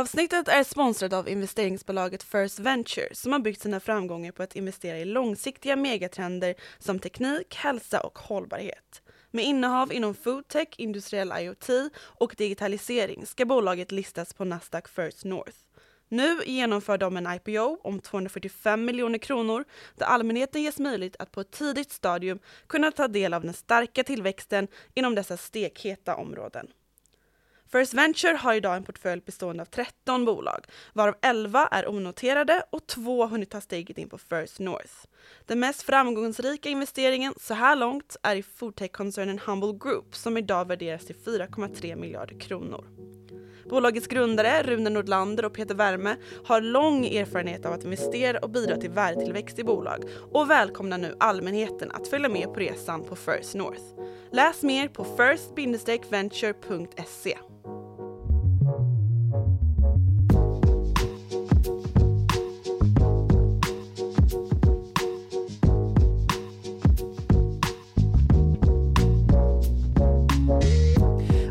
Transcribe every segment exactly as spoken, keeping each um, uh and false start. Avsnittet är sponsrat av investeringsbolaget First Venture som har byggt sina framgångar på att investera i långsiktiga megatrender som teknik, hälsa och hållbarhet. Med innehav inom foodtech, industriell IoT och digitalisering ska bolaget listas på Nasdaq First North. Nu genomför de en I P O om tvåhundrafyrtiofem miljoner kronor där allmänheten ges möjlighet att på ett tidigt stadium kunna ta del av den starka tillväxten inom dessa stekheta områden. First Venture har idag en portfölj bestående av tretton bolag, varav elva är onoterade och två hunnit ta steget in på First North. Den mest framgångsrika investeringen så här långt är i foodtech-koncernen Humble Group som idag värderas till fyra komma tre miljarder kronor. Bolagets grundare Rune Nordlander och Peter Värme har lång erfarenhet av att investera och bidra till värdetillväxt i bolag och välkomnar nu allmänheten att följa med på resan på First North. Läs mer på first venture punkt se.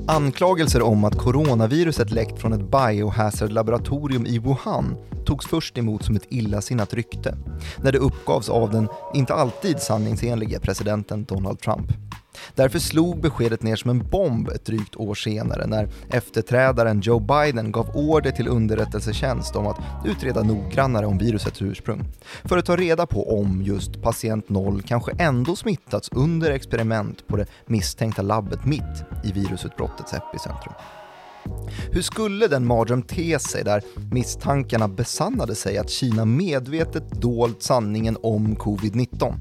Anklagelser om att coronaviruset läckt från ett biohazard-laboratorium i Wuhan togs först emot som ett illasinnat rykte när det uppgavs av den inte alltid sanningsenliga presidenten Donald Trump. Därför slog beskedet ner som en bomb ett drygt år senare när efterträdaren Joe Biden gav order till underrättelsetjänst om att utreda noggrannare om virusets ursprung för att ta reda på om just patient noll kanske ändå smittats under experiment på det misstänkta labbet mitt i virusutbrottets epicentrum. Hur skulle den mardröm te sig där misstankarna besannade sig att Kina medvetet dolt sanningen om covid nitton?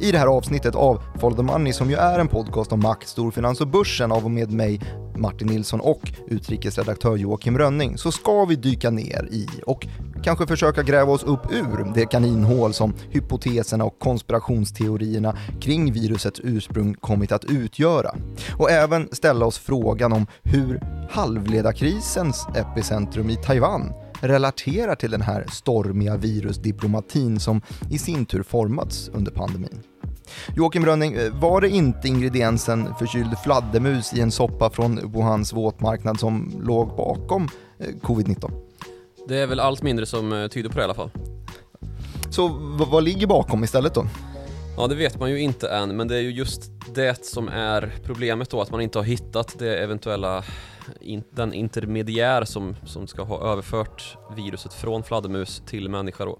I det här avsnittet av Follow the Money, som ju är en podcast om makt, storfinans och börsen av och med mig Martin Nilsson och utrikesredaktör Joakim Rönning, så ska vi dyka ner i och kanske försöka gräva oss upp ur det kaninhål som hypoteserna och konspirationsteorierna kring virusets ursprung kommit att utgöra. Och även ställa oss frågan om hur halvledarkrisens epicentrum i Taiwan relaterar till den här stormiga virusdiplomatin som i sin tur formats under pandemin. Joakim Rönning, var det inte ingrediensen förkyld fladdermus i en soppa från Wuhans våtmarknad som låg bakom covid nitton? Det är väl allt mindre som tyder på det i alla fall. Så v- vad ligger bakom istället då? Ja, det vet man ju inte än, men det är ju just det som är problemet då, att man inte har hittat det eventuella in, den intermediär som, som ska ha överfört viruset från fladdermus till människa då.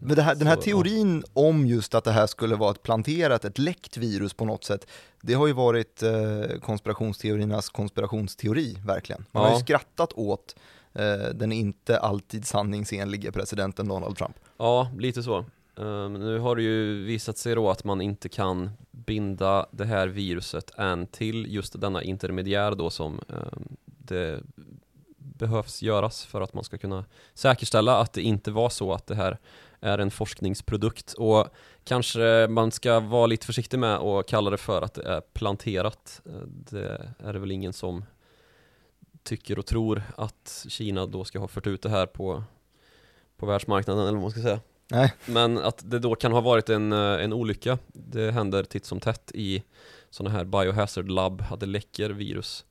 Men det här, den här Så, teorin ja. om just att det här skulle vara ett planterat, ett läckt virus på något sätt, det har ju varit eh, konspirationsteoriernas konspirationsteori verkligen. Man ja. har ju skrattat åt eh, den inte alltid sanningsenliga presidenten Donald Trump. Ja, lite så. Um, nu har det ju visat sig då att man inte kan binda det här viruset än till just denna intermediär då som um, det behövs göras för att man ska kunna säkerställa att det inte var så att det här är en forskningsprodukt. Och kanske man ska vara lite försiktig med att kalla det för att det är planterat. Det är väl ingen som tycker och tror att Kina då ska ha fört ut det här på, på världsmarknaden eller vad man ska säga. Nej. Men att det då kan ha varit en, en olycka. Det händer titt som tätt i sådana här biohazard lab att det läcker virus.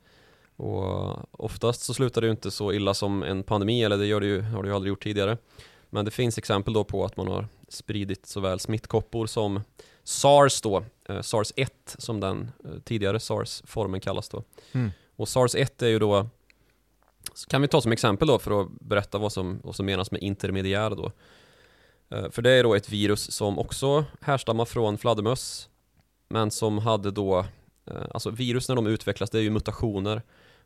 Och oftast så slutar det ju inte så illa som en pandemi, eller det, gör det ju, har det ju aldrig gjort tidigare. Men det finns exempel då på att man har spridit såväl smittkoppor som SARS då, eh, SARS ett som den eh, tidigare SARS-formen kallas då. Mm. Och SARS ett är ju då, kan vi ta som exempel då för att berätta vad som, vad som menas med intermediär då. För det är då ett virus som också härstammar från fladdermöss, men som hade då, alltså virus när de utvecklas, det är ju mutationer,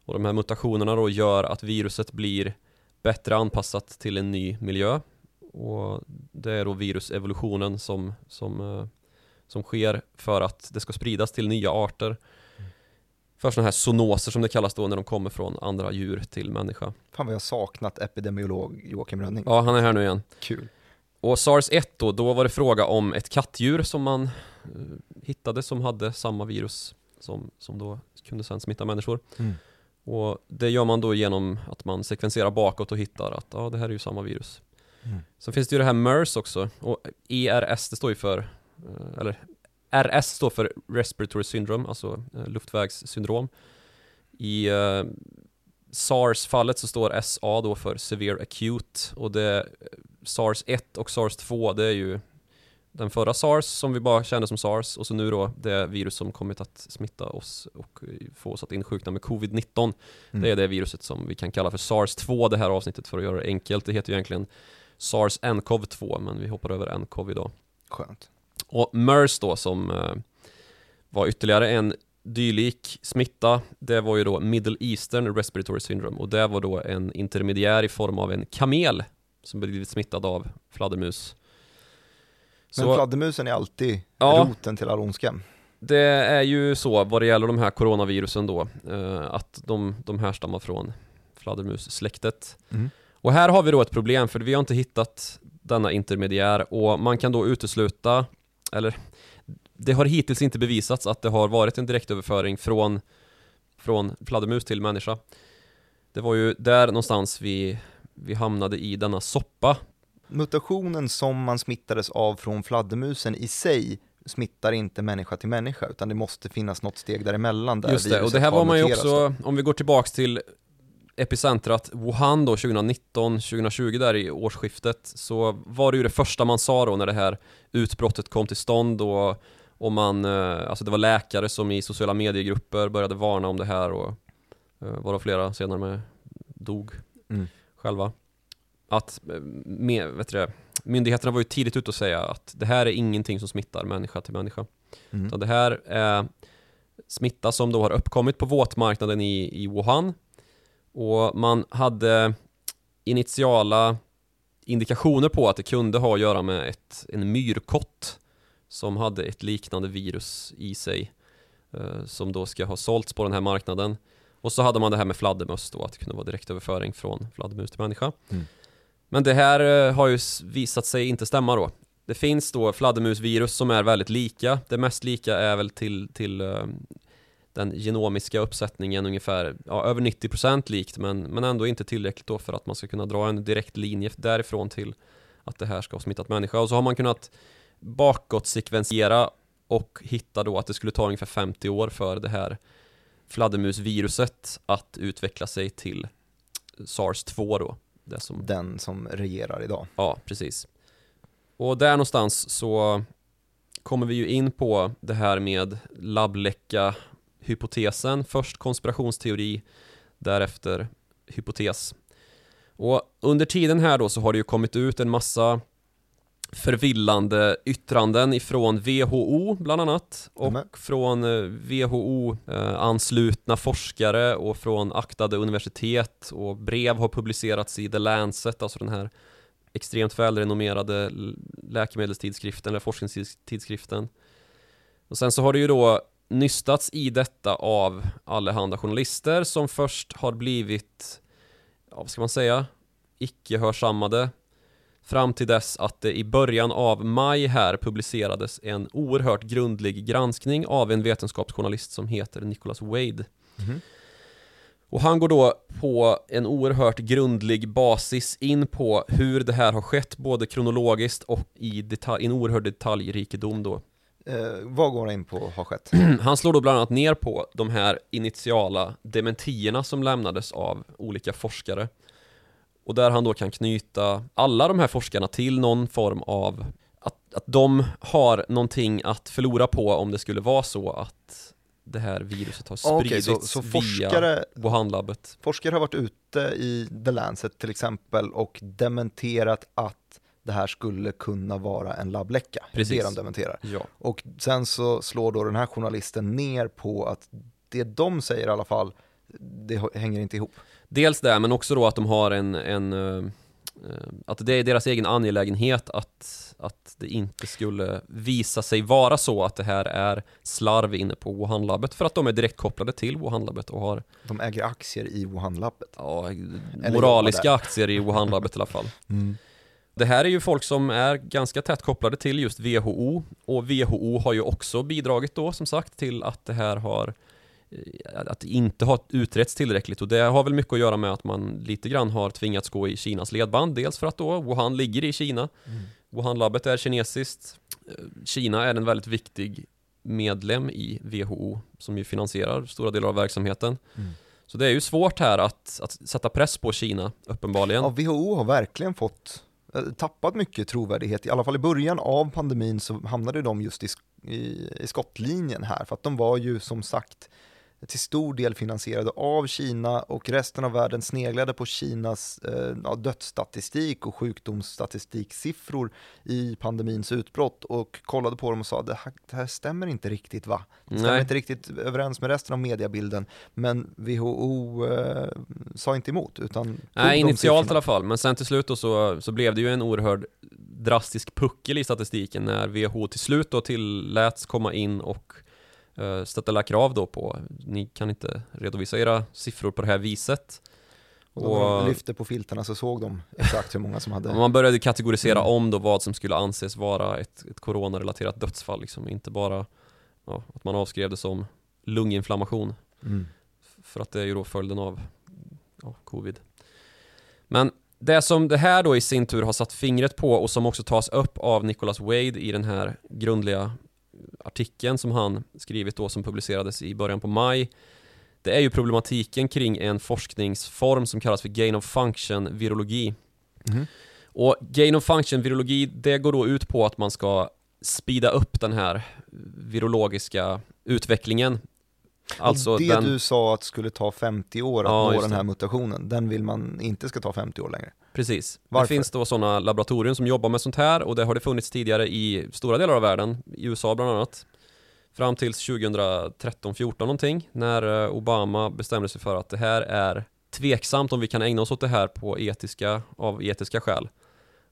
och de här mutationerna då gör att viruset blir bättre anpassat till en ny miljö, och det är då virusevolutionen som, som, som sker för att det ska spridas till nya arter för sådana här zoonoser som det kallas då när de kommer från andra djur till människa. Fan vad jag saknat epidemiolog Joakim Rönning. Ja, han är här nu igen. Kul. Och SARS ett då, då var det fråga om ett kattdjur som man uh, hittade som hade samma virus som, som då kunde sedan smitta människor. Mm. Och det gör man då genom att man sekvenserar bakåt och hittar att ah, det här är ju samma virus. Mm. Sen finns det ju det här MERS också. Och E R S, det står ju för, uh, eller R S står för Respiratory Syndrome, alltså uh, luftvägssyndrom. I uh, SARS-fallet så står S A då för Severe Acute, och det SARS ett och SARS två, det är ju den förra SARS som vi bara kände som SARS, och så nu då det virus som kommit att smitta oss och få oss att insjukna med covid nitton. Mm. Det är det viruset som vi kan kalla för SARS två det här avsnittet för att göra det enkelt. Det heter ju egentligen SARS-N C O V två, men vi hoppar över N C O V idag. Skönt. Och MERS då, som eh, var ytterligare en dylik smitta, det var ju då Middle Eastern Respiratory Syndrome, och det var då en intermediär i form av en kamel som blivit smittad av fladdermus. Men så, fladdermusen är alltid ja, roten till all ondskan. Det är ju så vad det gäller de här coronavirusen då, eh, att de, de härstammar från fladdermussläktet. Mm. Och här har vi då ett problem, för vi har inte hittat denna intermediär, och man kan då utesluta, eller det har hittills inte bevisats att det har varit en direktöverföring från, från fladdermus till människa. Det var ju där någonstans vi, vi hamnade i denna soppa. Mutationen som man smittades av från fladdermusen i sig smittar inte människa till människa, utan det måste finnas något steg däremellan. Där just det, och det här var man ju också, om vi går tillbaka till epicentrat Wuhan då tjugonitton tjugotjugo där i årsskiftet, så var det ju det första man sa då när det här utbrottet kom till stånd, och, och man, alltså det var läkare som i sociala mediegrupper började varna om det här, och var det flera senare med dog mm. själva. Att med, vet du, myndigheterna var ju tidigt ute att säga att det här är ingenting som smittar människa till människa. Mm. Så det här är smitta som då har uppkommit på våtmarknaden i, i Wuhan. Och man hade initiala indikationer på att det kunde ha att göra med ett, en myrkott som hade ett liknande virus i sig, eh, som då ska ha sålts på den här marknaden. Och så hade man det här med fladdermus då, att det kunde vara direktöverföring från fladdermus till människa. Mm. Men det här eh, har ju visat sig inte stämma då. Det finns då fladdermusvirus som är väldigt lika. Det mest lika är väl till... till eh, den genomiska uppsättningen ungefär, ja, över nittio procent likt, men, men ändå inte tillräckligt då för att man ska kunna dra en direkt linje därifrån till att det här ska ha smittat människa. Och så har man kunnat bakåtsekvensera och hitta då att det skulle ta ungefär femtio år för det här fladdermusviruset att utveckla sig till SARS två då. Det som... Den som regerar idag. Ja, precis. Och där någonstans så kommer vi ju in på det här med labbläcka hypotesen, först konspirationsteori, därefter hypotes. Och under tiden här då så har det ju kommit ut en massa förvillande yttranden ifrån W H O bland annat, och mm. från W H O-anslutna forskare och från aktade universitet, och brev har publicerats i The Lancet, alltså den här extremt välrenommerade läkemedelstidskriften eller forskningstidskriften. Och sen så har det ju då nystats i detta av allehanda journalister som först har blivit, ja, vad ska man säga, icke-hörsammade fram till dess att det i början av maj här publicerades en oerhört grundlig granskning av en vetenskapsjournalist som heter Nicholas Wade. Mm. Och han går då på en oerhört grundlig basis in på hur det här har skett, både kronologiskt och i detalj, en oerhörd detaljrikedom då. Eh, vad går han in på har skett? Han slår då bland annat ner på de här initiala dementierna som lämnades av olika forskare. Och där han då kan knyta alla de här forskarna till någon form av att, att de har någonting att förlora på om det skulle vara så att det här viruset har spridits ah, okay, så, så forskare, via Wuhan-labbet. Forskare har varit ute i The Lancet till exempel och dementerat att det här skulle kunna vara en labbläcka. Precis. Det de dementerar. Ja. Och sen så slår då den här journalisten ner på att det de säger i alla fall, det hänger inte ihop. Dels det, men också då att de har en... en att det är deras egen angelägenhet att, att det inte skulle visa sig vara så att det här är slarv inne på Wuhan-labbet, för att de är direkt kopplade till Wuhan-labbet och har... De äger aktier i Wuhan-labbet. Ja, moraliska aktier i Wuhan-labbet i alla fall. Mm. Det här är ju folk som är ganska tätt kopplade till just W H O, och W H O har ju också bidragit då som sagt till att det här har, att det inte har utretts tillräckligt, och det har väl mycket att göra med att man lite grann har tvingats gå i Kinas ledband, dels för att då Wuhan ligger i Kina. Mm. Wuhan-labbet är kinesiskt. Kina är en väldigt viktig medlem i W H O som ju finansierar stora delar av verksamheten. Mm. Så det är ju svårt här att, att sätta press på Kina, uppenbarligen. Ja, W H O har verkligen fått tappat mycket trovärdighet. I alla fall i början av pandemin så hamnade de just i, i, i skottlinjen här. För att de var ju som sagt till stor del finansierade av Kina, och resten av världen sneglade på Kinas eh, dödsstatistik och sjukdomsstatistiksiffror i pandemins utbrott och kollade på dem och sa det här, det här stämmer inte riktigt va? Det stämmer Nej. inte riktigt överens med resten av mediebilden, men W H O eh, sa inte emot. Utan Nej, initialt i alla fall, men sen till slut då så, så blev det ju en oerhörd drastisk puckel i statistiken när W H O till slut då tilläts komma in och ställa krav då på ni kan inte redovisa era siffror på det här viset. Och då och, de lyfte på filterna så såg de exakt hur många som hade... Man började kategorisera mm. om då vad som skulle anses vara ett, ett coronarelaterat dödsfall. Liksom. Inte bara ja, att man avskrev det som lunginflammation. Mm. För att det är ju då följden av ja, covid. Men det som det här då i sin tur har satt fingret på och som också tas upp av Nicholas Wade i den här grundliga artikeln som han skrivit då som publicerades i början på maj, det är ju problematiken kring en forskningsform som kallas för gain of function virologi. Mm. Och gain of function virologi, det går då ut på att man ska speeda upp den här virologiska utvecklingen. Alltså det den... du sa att skulle ta femtio år att ja, nå den här mutationen, den vill man inte ska ta femtio år längre. Precis. Varför? Det finns då sådana laboratorier som jobbar med sånt här, och det har det funnits tidigare i stora delar av världen, i U S A bland annat, fram till tjugotretton fjorton någonting, när Obama bestämde sig för att det här är tveksamt om vi kan ägna oss åt det här på etiska, av etiska skäl.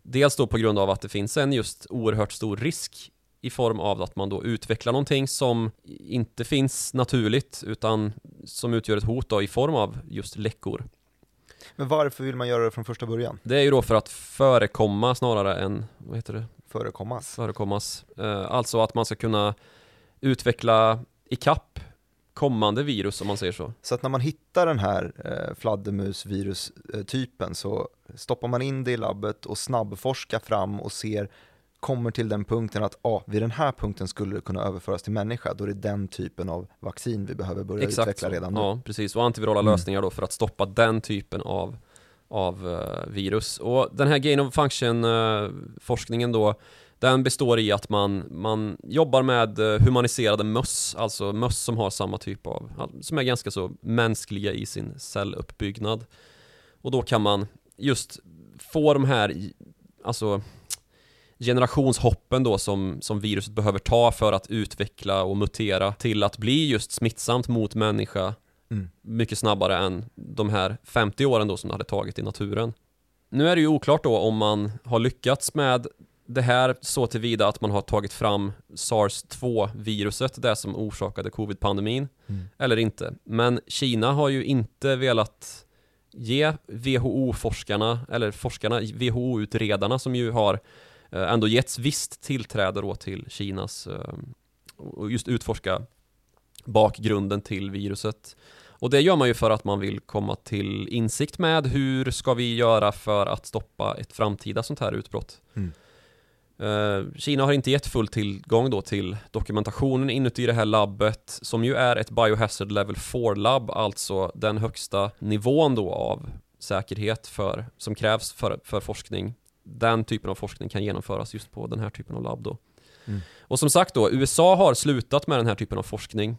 Dels då på grund av att det finns en just oerhört stor risk i form av att man då utvecklar någonting som inte finns naturligt utan som utgör ett hot då i form av just läckor. Men varför vill man göra det från första början? Det är ju då för att förekomma snarare än, vad heter det? Förekommas. Förekommas. Alltså att man ska kunna utveckla ikapp kommande virus om man säger så. Så att när man hittar den här eh, fladdermusvirustypen så stoppar man in det i labbet och snabbforskar fram och ser kommer till den punkten att ah, vid den här punkten skulle det kunna överföras till människa, då är det den typen av vaccin vi behöver börja Exakt utveckla så. redan nu. Ja, precis. Och antivirala mm. lösningar då för att stoppa den typen av, av uh, virus. Och den här gain of function-forskningen uh, då, den består i att man, man jobbar med uh, humaniserade möss, alltså möss som har samma typ av, som är ganska så mänskliga i sin celluppbyggnad. Och då kan man just få de här, alltså generationshoppen då som, som viruset behöver ta för att utveckla och mutera till att bli just smittsamt mot människa mm. mycket snabbare än de här femtio åren då som det hade tagit i naturen. Nu är det ju oklart då om man har lyckats med det här så tillvida att man har tagit fram SARS två viruset, det som orsakade covid-pandemin, mm. eller inte. Men Kina har ju inte velat ge W H O-forskarna eller forskarna, W H O-utredarna som ju har ändå getts visst tillträde då till Kinas och just utforska bakgrunden till viruset. Och det gör man ju för att man vill komma till insikt med hur ska vi göra för att stoppa ett framtida sånt här utbrott. Mm. Kina har inte gett full tillgång då till dokumentationen inuti det här labbet som ju är ett biohazard level fyra labb, alltså den högsta nivån då av säkerhet för, som krävs för, för forskning. Den typen av forskning kan genomföras just på den här typen av labb då. Mm. Och som sagt då, U S A har slutat med den här typen av forskning.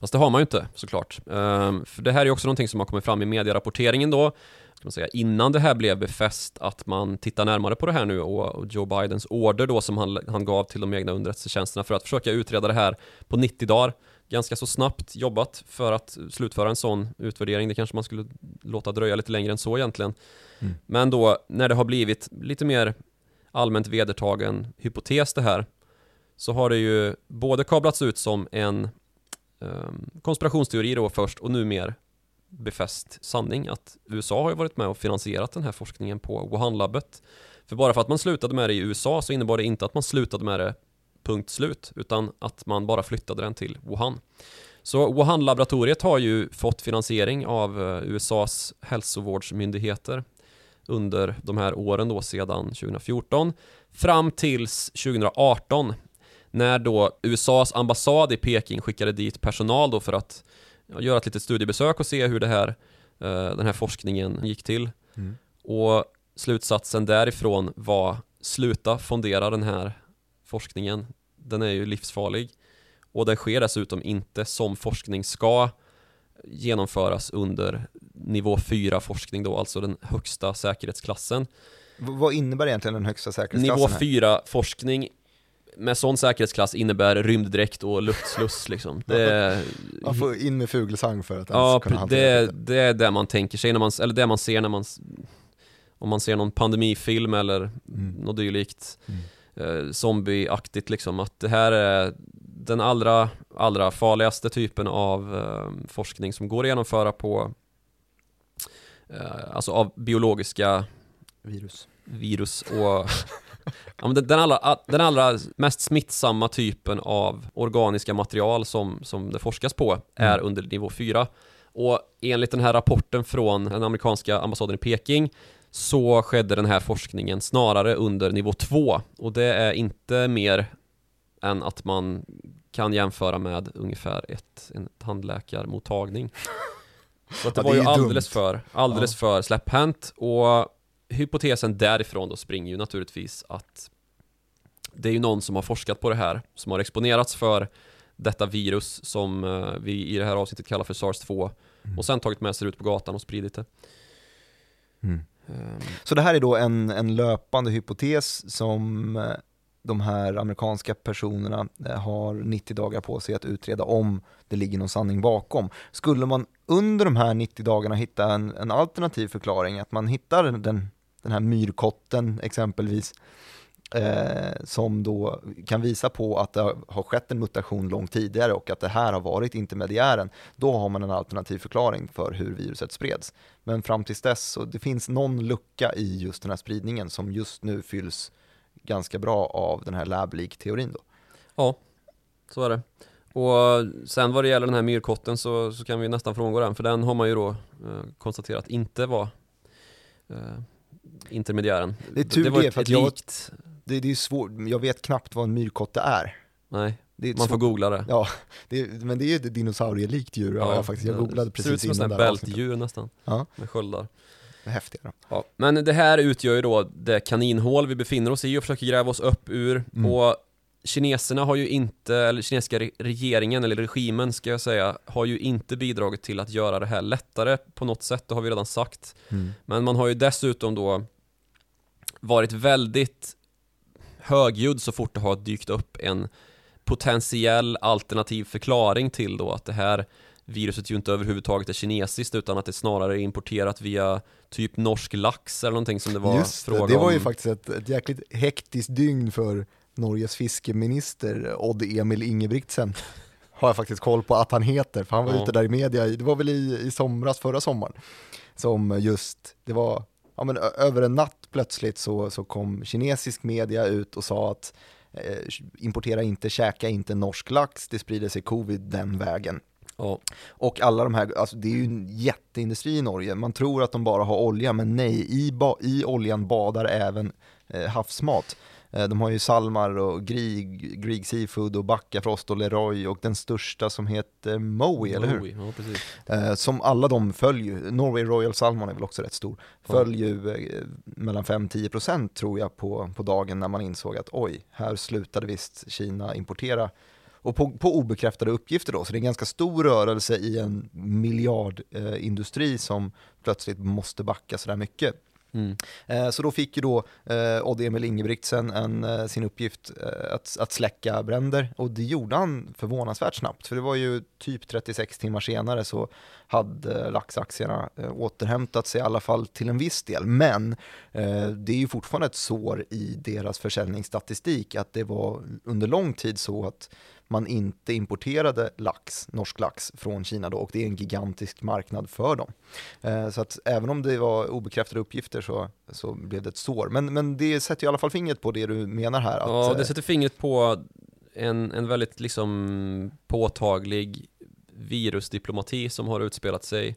Fast det har man ju inte, såklart. Um, för det här är också någonting som har kommit fram i medierapporteringen då. Ska man säga, innan det här blev befäst att man tittar närmare på det här nu, och, och Joe Bidens order då som han, han gav till de egna underrättelsetjänsterna för att försöka utreda det här på nittio dagar. Ganska så snabbt jobbat för att slutföra en sån utvärdering. Det kanske man skulle låta dröja lite längre än så egentligen. Mm. Men då, när det har blivit lite mer allmänt vedertagen hypotes det här, så har det ju både kablats ut som en um, konspirationsteori då först, och numera befäst sanning att U S A har ju varit med och finansierat den här forskningen på Wuhan-labbet. För bara för att man slutade med det i U S A så innebar det inte att man slutade med det punkt slut, utan att man bara flyttade den till Wuhan. Så Wuhan-laboratoriet har ju fått finansiering av U S As hälsovårdsmyndigheter under de här åren då sedan tjugofjorton fram tills tjugoarton, när då U S As ambassad i Peking skickade dit personal då för att göra ett litet studiebesök och se hur det här, den här forskningen gick till. Mm. Och slutsatsen därifrån var: sluta fondera den här forskningen. Den är ju livsfarlig. Och den sker dessutom inte som forskning ska genomföras under nivå fyra forskning då, alltså den högsta säkerhetsklassen. V- vad innebär egentligen den högsta säkerhetsklassen? Nivå fyra forskning med sån säkerhetsklass innebär rymddräkt och luftsluss liksom. Det, man får in med fugelsang för att ja, kunna hantera det. Det är det man tänker sig när man, eller det man ser när man, om man ser någon pandemifilm eller mm. något dylikt mm. eh, zombieaktigt liksom, att det här är den allra, allra farligaste typen av eh, forskning som går att genomföra på eh, alltså av biologiska virus, virus och ja, men den, den, allra, den allra mest smittsamma typen av organiska material som, som det forskas på är mm. under nivå fyra. Och enligt den här rapporten från den amerikanska ambassaden i Peking så skedde den här forskningen snarare under nivå två. Och det är inte mer än att man kan jämföra med ungefär ett, en tandläkarmottagning. Så att det, ja, det var ju alldeles för, alldeles ja. för släpphänt. Och hypotesen därifrån då springer ju naturligtvis att det är ju någon som har forskat på det här, som har exponerats för detta virus som vi i det här avsnittet kallar för SARS två mm. och sen tagit med sig ut på gatan och spridit det. Mm. Um. Så det här är då en, en löpande hypotes som de här amerikanska personerna har nittio dagar på sig att utreda om det ligger någon sanning bakom. Skulle man under de här nittio dagarna hitta en, en alternativ förklaring, att man hittar den, den här myrkotten exempelvis eh, som då kan visa på att det har skett en mutation långt tidigare och att det här har varit intermediären, då har man en alternativ förklaring för hur viruset spreds. Men fram tills dess, så det finns någon lucka i just den här spridningen som just nu fylls ganska bra av den här lab-leak-teorin då. Ja, så är det. Och sen vad det gäller den här myrkotten så, så kan vi nästan frångå den, för den har man ju då eh, konstaterat inte var eh, intermediären. Det är tur det, var det, ett, för att ett jag, likt... det, det är svårt. Jag vet knappt vad en myrkotte är. Nej, det är man svårt. Får googla det. Ja, det, men det är ju ett dinosaurielikt djur. Ja, jag, faktiskt, jag googlade precis innan. Det ser ut som ett bältdjur nästan, ja. Med sköldar. Ja, men det här utgör ju då det kaninhål vi befinner oss i och försöker gräva oss upp ur. Mm. Och kineserna har ju inte, eller kinesiska regeringen eller regimen ska jag säga, har ju inte bidragit till att göra det här lättare på något sätt, det har vi redan sagt. Mm. Men man har ju dessutom då varit väldigt högljudd så fort det har dykt upp en potentiell alternativ förklaring till då att det här viruset ju inte överhuvudtaget är kinesiskt utan att det snarare är importerat via typ norsk lax eller någonting som det var Just det, fråga om. Det var ju faktiskt ett, ett jäkligt hektiskt dygn för Norges fiskeminister Odd Emil Ingebrigtsen. Har jag faktiskt koll på att han heter, för han var ja. ute där i media, det var väl i, i somras, förra sommaren, som just, det var ja, men över en natt plötsligt så, så kom kinesisk media ut och sa att eh, importera inte, käka inte norsk lax, det sprider sig covid den vägen. Oh. Och alla de här, alltså det är ju en jätteindustri i Norge. Man tror att de bara har olja, men nej, i, ba, i oljan badar även eh, havsmat. Eh, de har ju Salmar och Grieg, Grieg Seafood och Bakkafrost och Lerøy och den största som heter Mowi, eller hur? Mowi, ja, precis. Eh, som alla de följer, Norway Royal Salmon är väl också rätt stor, följer ju eh, mellan fem till tio procent tror jag på, på dagen när man insåg att oj, här slutade visst Kina importera. Och på, på obekräftade uppgifter då. Så det är en ganska stor rörelse i en miljardindustri eh, som plötsligt måste backa så där mycket. Mm. Eh, så då fick ju då eh, Odd Emil Ingebrigtsen en, eh, sin uppgift eh, att, att släcka bränder. Och det gjorde han förvånansvärt snabbt. För det var ju typ trettiosex timmar senare så hade eh, laxaktierna eh, återhämtat sig i alla fall till en viss del. Men eh, det är ju fortfarande ett sår i deras försäljningsstatistik att det var under lång tid så att man inte importerade lax, norsk lax från Kina då, och det är en gigantisk marknad för dem. Eh, så att även om det var obekräftade uppgifter så, så blev det ett sår. Men, men det sätter ju i alla fall fingret på det du menar här. Att, ja, det sätter fingret på en, en väldigt liksom påtaglig virusdiplomati som har utspelat sig.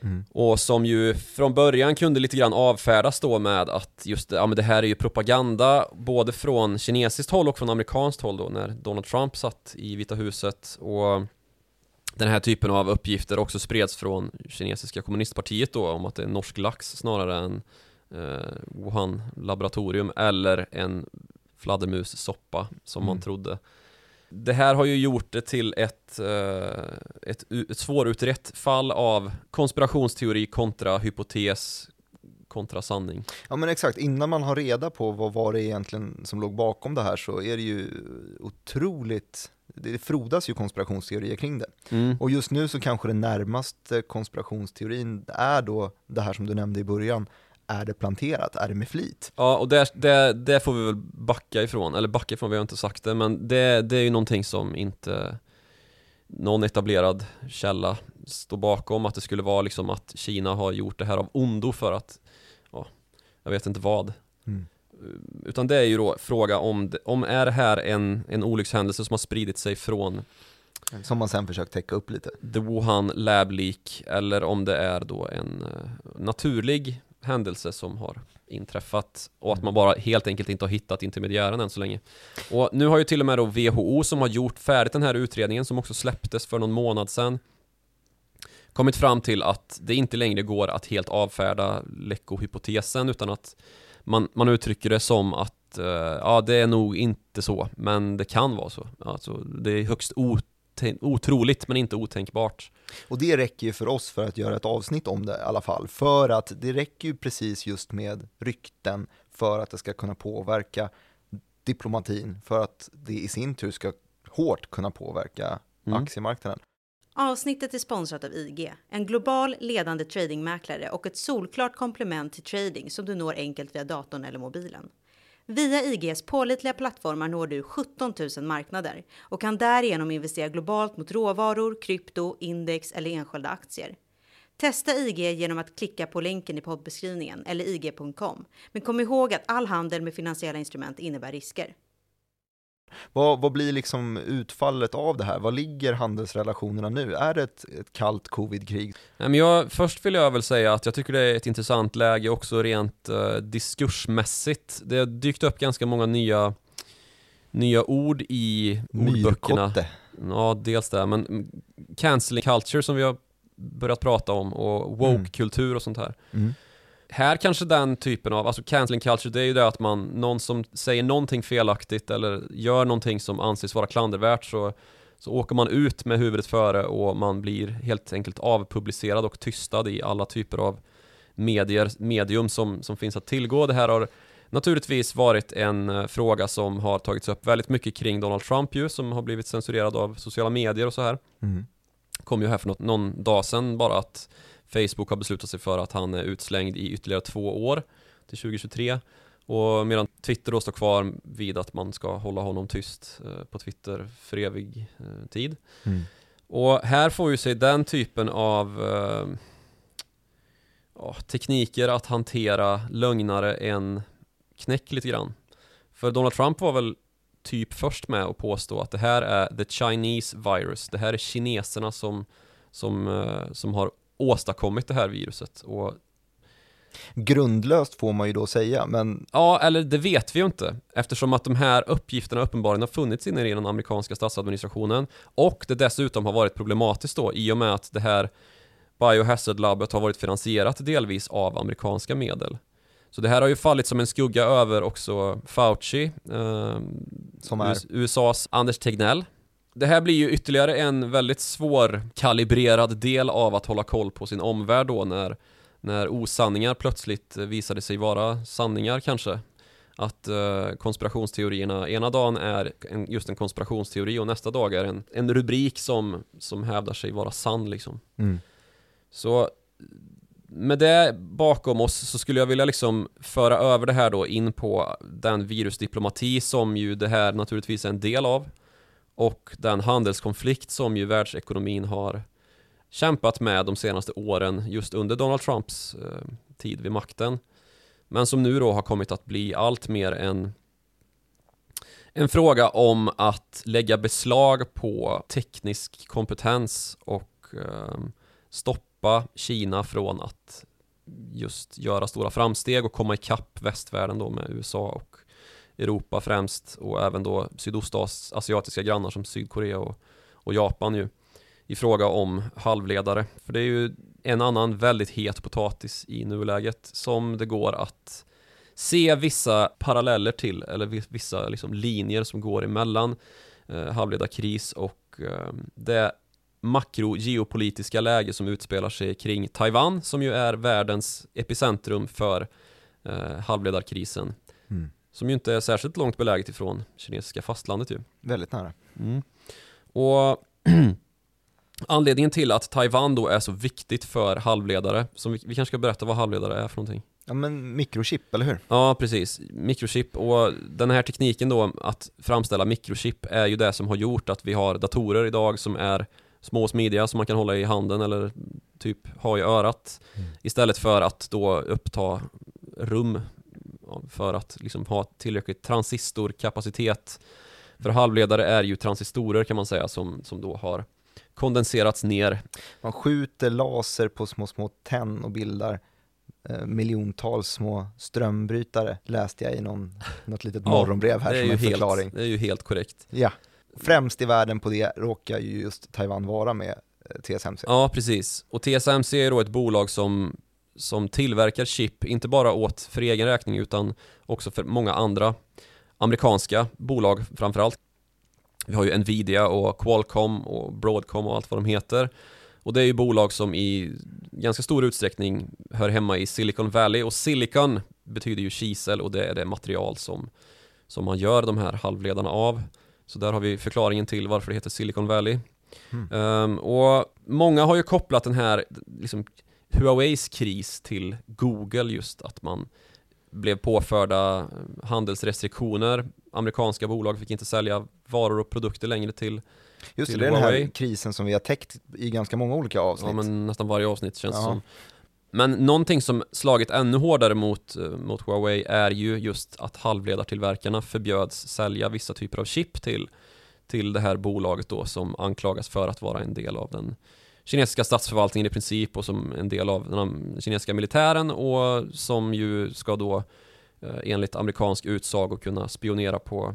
Mm. Och som ju från början kunde lite grann avfärdas då med att just ja, men det här är ju propaganda både från kinesiskt håll och från amerikanskt håll då när Donald Trump satt i Vita huset och den här typen av uppgifter också spreds från kinesiska kommunistpartiet då, om att det är norsk lax snarare än eh, Wuhan-laboratorium eller en fladdermussoppa som mm. man trodde. Det här har ju gjort det till ett, ett, ett svårutrett fall av konspirationsteori kontra hypotes kontra sanning. Ja, men exakt. Innan man har reda på vad var det egentligen som låg bakom det här, så är det ju otroligt... Det frodas ju konspirationsteorier kring det. Mm. Och just nu så kanske den närmaste konspirationsteorin är då det här som du nämnde i början. Är det planterat? Är det med flit? Ja, och det, det, det får vi väl backa ifrån. Eller backa ifrån, vi har inte sagt det. Men det, det är ju någonting som inte någon etablerad källa står bakom. Att det skulle vara liksom att Kina har gjort det här av ondo för att, ja, jag vet inte vad. Mm. Utan det är ju då fråga om, om är det här en, en olyckshändelse som har spridit sig från... Som man sen försökt täcka upp lite. The Wuhan Lab Leak. Eller om det är då en naturlig... händelse som har inträffat och att man bara helt enkelt inte har hittat intermediären än så länge. Och nu har ju till och med då W H O, som har gjort färdigt den här utredningen som också släpptes för någon månad sedan, kommit fram till att det inte längre går att helt avfärda läckohypotesen, utan att man, man uttrycker det som att uh, ja, det är nog inte så, men det kan vara så. Alltså, det är högst otänkbart. Otroligt men inte otänkbart. Och det räcker ju för oss för att göra ett avsnitt om det i alla fall. För att det räcker ju precis just med rykten för att det ska kunna påverka diplomatin. För att det i sin tur ska hårt kunna påverka mm. aktiemarknaden. Avsnittet är sponsrat av I G. En global ledande tradingmäklare och ett solklart komplement till trading som du når enkelt via datorn eller mobilen. Via I Gs pålitliga plattformar når du sjutton tusen marknader och kan därigenom investera globalt mot råvaror, krypto, index eller enskilda aktier. Testa I G genom att klicka på länken i poddbeskrivningen eller I G punkt com. Men kom ihåg att all handel med finansiella instrument innebär risker. Vad, vad blir liksom utfallet av det här? Vad ligger handelsrelationerna nu? Är det ett, ett kallt covid-krig? Nej, men jag, först vill jag väl säga att jag tycker det är ett intressant läge också rent eh, diskursmässigt. Det har dykt upp ganska många nya, nya ord i ordböckerna. Ja, dels det. Men canceling culture som vi har börjat prata om och woke-kultur och sånt här. Mm. Här kanske den typen av, alltså canceling culture, det är ju det att man, någon som säger någonting felaktigt eller gör någonting som anses vara klandervärt, så, så åker man ut med huvudet före och man blir helt enkelt avpublicerad och tystad i alla typer av medier, medium som, som finns att tillgå. Det här har naturligtvis varit en fråga som har tagits upp väldigt mycket kring Donald Trump ju, som har blivit censurerad av sociala medier och så här. Mm. Kom ju här för något, någon dag sedan bara att Facebook har beslutat sig för att han är utslängd i ytterligare två år till tjugo tjugotre, och medan Twitter då står kvar vid att man ska hålla honom tyst eh, på Twitter för evig eh, tid. Mm. Och här får ju sig den typen av eh, ja, tekniker att hantera lögnare en knäck lite grann. För Donald Trump var väl typ först med att påstå att det här är the Chinese virus. Det här är kineserna som, som, eh, som har åstadkommit det här viruset. Och grundlöst får man ju då säga, men... Ja, eller det vet vi ju inte, eftersom att de här uppgifterna uppenbarligen har funnits inne i den amerikanska statsadministrationen, och det dessutom har varit problematiskt då i och med att det här biohazard-labbet har varit finansierat delvis av amerikanska medel. Så det här har ju fallit som en skugga över också Fauci, eh, som är U S A:s Anders Tegnell. Det här blir ju ytterligare en väldigt svår kalibrerad del av att hålla koll på sin omvärld då, när, när osanningar plötsligt visade sig vara sanningar kanske. Att eh, konspirationsteorierna ena dagen är en, just en konspirationsteori och nästa dag är en, en rubrik som, som hävdar sig vara sann liksom. Mm. Så med det bakom oss så skulle jag vilja liksom föra över det här då in på den virusdiplomati som ju det här naturligtvis är en del av. Och den handelskonflikt som ju världsekonomin har kämpat med de senaste åren just under Donald Trumps eh, tid vid makten. Men som nu då har kommit att bli allt mer en, en fråga om att lägga beslag på teknisk kompetens och eh, stoppa Kina från att just göra stora framsteg och komma ikapp västvärlden då med U S A och Europa främst, och även då sydostasiatiska grannar som Sydkorea och, och Japan ju, i fråga om halvledare. För det är ju en annan väldigt het potatis i nuläget som det går att se vissa paralleller till, eller vissa liksom linjer som går emellan eh, halvledarkris och eh, det makrogeopolitiska läge som utspelar sig kring Taiwan, som ju är världens epicentrum för eh, halvledarkrisen. Mm. Som ju inte är särskilt långt beläget ifrån kinesiska fastlandet ju. Väldigt nära. Mm. Och anledningen till att Taiwan då är så viktigt för halvledare, som vi, vi kanske ska berätta vad halvledare är för någonting. Ja, men mikrochip, eller hur? Ja, precis. Mikrochip, och den här tekniken då att framställa mikrochip är ju det som har gjort att vi har datorer idag som är små och smidiga som man kan hålla i handen eller typ ha i örat, mm. istället för att då uppta rum för att liksom ha tillräckligt transistorkapacitet. För halvledare är ju transistorer kan man säga som, som då har kondenserats ner. Man skjuter laser på små små tenn och bildar eh, miljontals små strömbrytare, läste jag i någon, något litet ja, morgonbrev här som en helt, förklaring. Det är ju helt korrekt. Ja. Främst i världen på det råkar ju just Taiwan vara med T S M C. Ja, precis. Och T S M C är då ett bolag som, som tillverkar chip, inte bara åt för egen räkning utan också för många andra amerikanska bolag framförallt. Vi har ju Nvidia och Qualcomm och Broadcom och allt vad de heter. Och det är ju bolag som i ganska stor utsträckning hör hemma i Silicon Valley. Och silicon betyder ju kisel och det är det material som, som man gör de här halvledarna av. Så där har vi förklaringen till varför det heter Silicon Valley. Mm. Um, och många har ju kopplat den här liksom, Huaweis kris till Google, just att man blev påförda handelsrestriktioner. Amerikanska bolag fick inte sälja varor och produkter längre till Just till det, Huawei. Den här krisen som vi har täckt i ganska många olika avsnitt. Ja, men nästan varje avsnitt känns som. Men någonting som slagit ännu hårdare mot, mot Huawei är ju just att halvledartillverkarna förbjöds sälja vissa typer av chip till, till det här bolaget då, som anklagas för att vara en del av den kinesiska statsförvaltningen i princip och som en del av den kinesiska militären och som ju ska då enligt amerikansk utsago kunna spionera på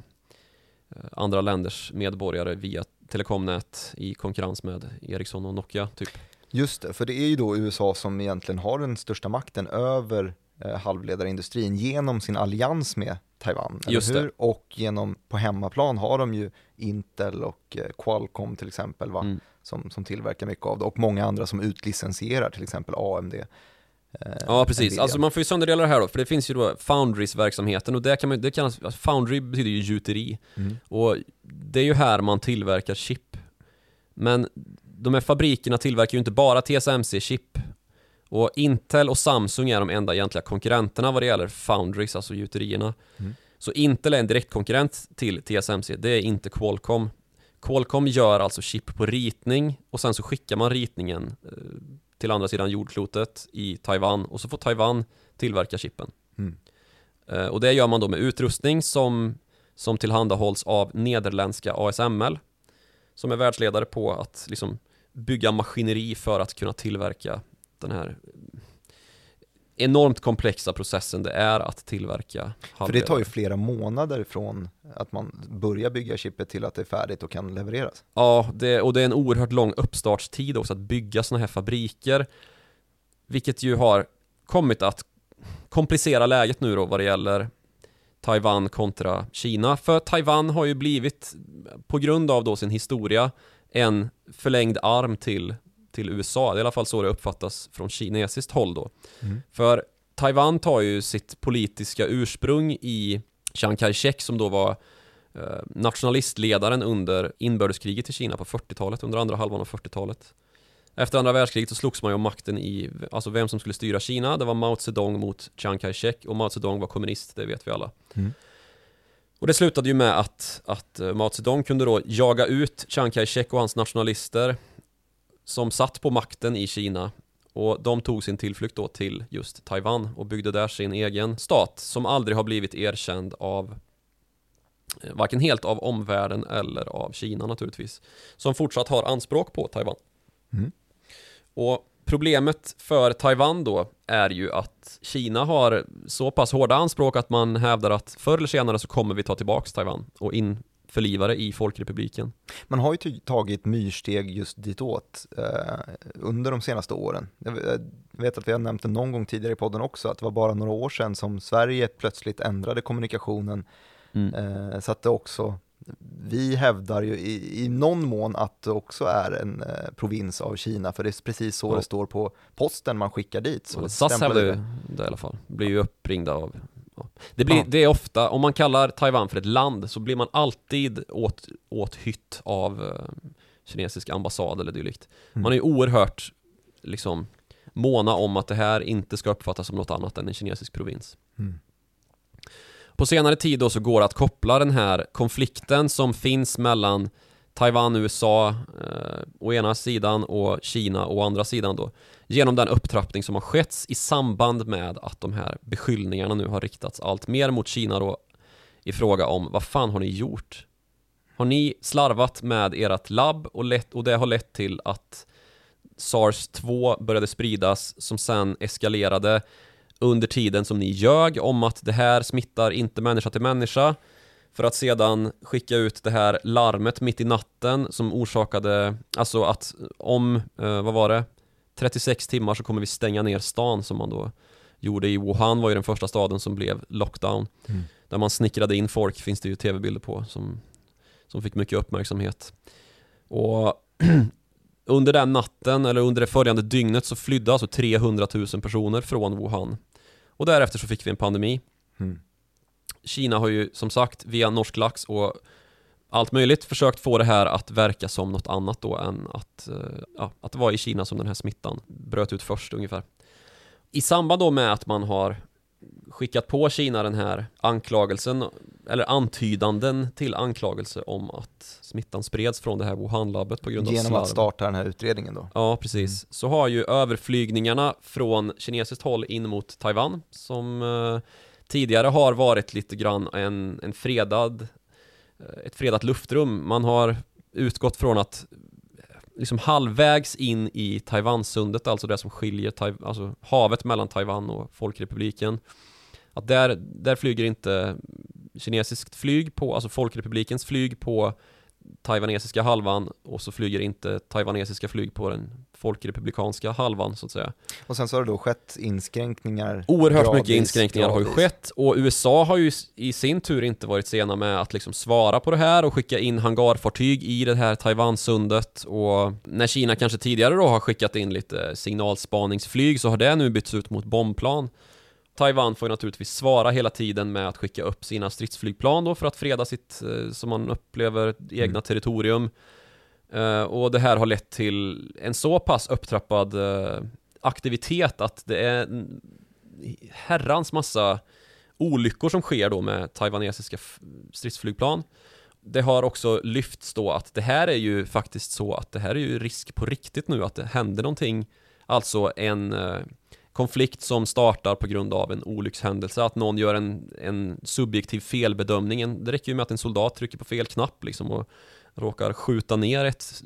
andra länders medborgare via telekomnät i konkurrens med Ericsson och Nokia typ. Just det, för det är ju då U S A som egentligen har den största makten över eh, halvledarindustrin genom sin allians med Taiwan. Just hur? Det. Och genom, på hemmaplan har de ju Intel och eh, Qualcomm till exempel, va? Mm. Som, som tillverkar mycket av det och många andra som utlicensierar till exempel A M D. Eh, ja, precis. Nvidia. Alltså man får ju sönderdela det här då, för det finns ju då Foundries-verksamheten och det kan man, det kan, alltså, Foundry betyder ju gjuteri. Mm. Och det är ju här man tillverkar chip. Men de här fabrikerna tillverkar ju inte bara T S M C-chip. Och Intel och Samsung är de enda egentliga konkurrenterna vad det gäller Foundries, alltså gjuterierna. Mm. Så Intel är en direktkonkurrent till T S M C, det är inte Qualcomm. Qualcomm gör alltså chip på ritning och sen så skickar man ritningen till andra sidan jordklotet i Taiwan och så får Taiwan tillverka chippen. Mm. Och det gör man då med utrustning som, som tillhandahålls av nederländska A S M L som är världsledare på att liksom bygga maskineri för att kunna tillverka den här enormt komplexa processen det är att tillverka halvledare. För det tar ju flera månader från att man börjar bygga chippet till att det är färdigt och kan levereras. Ja, det, och det är en oerhört lång uppstartstid också att bygga såna här fabriker, vilket ju har kommit att komplicera läget nu då vad det gäller Taiwan kontra Kina. För Taiwan har ju blivit, på grund av då sin historia, en förlängd arm till, till U S A. Det är i alla fall så det uppfattas från kinesiskt håll då. Mm. För Taiwan tar ju sitt politiska ursprung i Chiang Kai-shek som då var eh, nationalistledaren under inbördeskriget i Kina på fyrtiotalet, under andra halvan av fyrtiotalet. Efter andra världskriget så slogs man ju om makten i, alltså vem som skulle styra Kina. Det var Mao Zedong mot Chiang Kai-shek och Mao Zedong var kommunist, det vet vi alla. Mm. Och det slutade ju med att, att Mao Zedong kunde då jaga ut Chiang Kai-shek och hans nationalister som satt på makten i Kina. Och de tog sin tillflykt då till just Taiwan och byggde där sin egen stat som aldrig har blivit erkänd av varken helt av omvärlden eller av Kina naturligtvis. Som fortsatt har anspråk på Taiwan. Mm. Och problemet för Taiwan då är ju att Kina har så pass hårda anspråk att man hävdar att förr eller senare så kommer vi ta tillbaka Taiwan och in, förlivare i Folkrepubliken. Man har ju tagit myrsteg just ditåt eh, under de senaste åren. Jag vet att vi har nämnt det någon gång tidigare i podden också, att det var bara några år sedan som Sverige plötsligt ändrade kommunikationen. Mm. Eh, så att det också, vi hävdar ju i, i någon mån att det också är en eh, provins av Kina, för det är precis så ja. Det står på posten man skickar dit. Så ja, S A S hävdar ju det i alla fall, blir ju uppringda av... Det, blir, det är ofta, om man kallar Taiwan för ett land så blir man alltid åt, åt hytt av eh, kinesisk ambassad eller dylikt. Mm. Man är ju oerhört liksom, måna om att det här inte ska uppfattas som något annat än en kinesisk provins. Mm. På senare tid då så går det att koppla den här konflikten som finns mellan Taiwan, U S A eh, å ena sidan och Kina å andra sidan då, genom den upptrappning som har skett i samband med att de här beskyllningarna nu har riktats allt mer mot Kina då, i fråga om vad fan har ni gjort? Har ni slarvat med ert labb och, lett, och det har lett till att SARS två började spridas som sen eskalerade under tiden som ni ljög om att det här smittar inte människa till människa, för att sedan skicka ut det här larmet mitt i natten som orsakade, alltså att om, eh, vad var det, trettiosex timmar så kommer vi stänga ner stan, som man då gjorde i Wuhan, var ju den första staden som blev lockdown. Mm. Där man snickrade in folk, finns det ju tv-bilder på som, som fick mycket uppmärksamhet. Och under den natten, eller under det följande dygnet, så flydde alltså trehundratusen personer från Wuhan. Och därefter så fick vi en pandemi. Mm. Kina har ju som sagt via norsk lax och allt möjligt försökt få det här att verka som något annat då än att, ja, att det var i Kina som den här smittan bröt ut först ungefär. I samband då med att man har skickat på Kina den här anklagelsen eller antydanden till anklagelse om att smittan spreds från det här Wuhan-labbet på grund av slarv. Genom att starta den här utredningen då? Ja, precis. Mm. Så har ju överflygningarna från kinesiskt håll in mot Taiwan som... tidigare har varit lite grann en, en fredad, ett fredat luftrum. Man har utgått från att liksom halvvägs in i Taiwansundet, alltså det som skiljer Taiwan, alltså havet mellan Taiwan och Folkrepubliken. Att där, där flyger inte kinesiskt flyg på, alltså Folkrepublikens flyg på taiwanesiska halvan, och så flyger inte taiwanesiska flyg på den folkrepublikanska halvan så att säga. Och sen så har det då skett inskränkningar. Oerhört gradvis, mycket inskränkningar gradvis. har ju skett, och U S A har ju i sin tur inte varit sena med att liksom svara på det här och skicka in hangarfartyg i det här Taiwansundet, och när Kina kanske tidigare då har skickat in lite signalspaningsflyg så har det nu bytts ut mot bombplan. Taiwan får ju naturligtvis svara hela tiden med att skicka upp sina stridsflygplan då för att freda sitt, som man upplever, egna mm. territorium. Uh, och det här har lett till en så pass upptrappad uh, aktivitet att det är en herrans massa olyckor som sker då med taiwanesiska f- stridsflygplan. Det har också lyfts då att det här är ju faktiskt så att det här är ju risk på riktigt nu, att det händer någonting, alltså en... Uh, konflikt som startar på grund av en olyckshändelse, att någon gör en, en subjektiv felbedömning. Det räcker ju med att en soldat trycker på fel knapp liksom, och råkar skjuta ner ett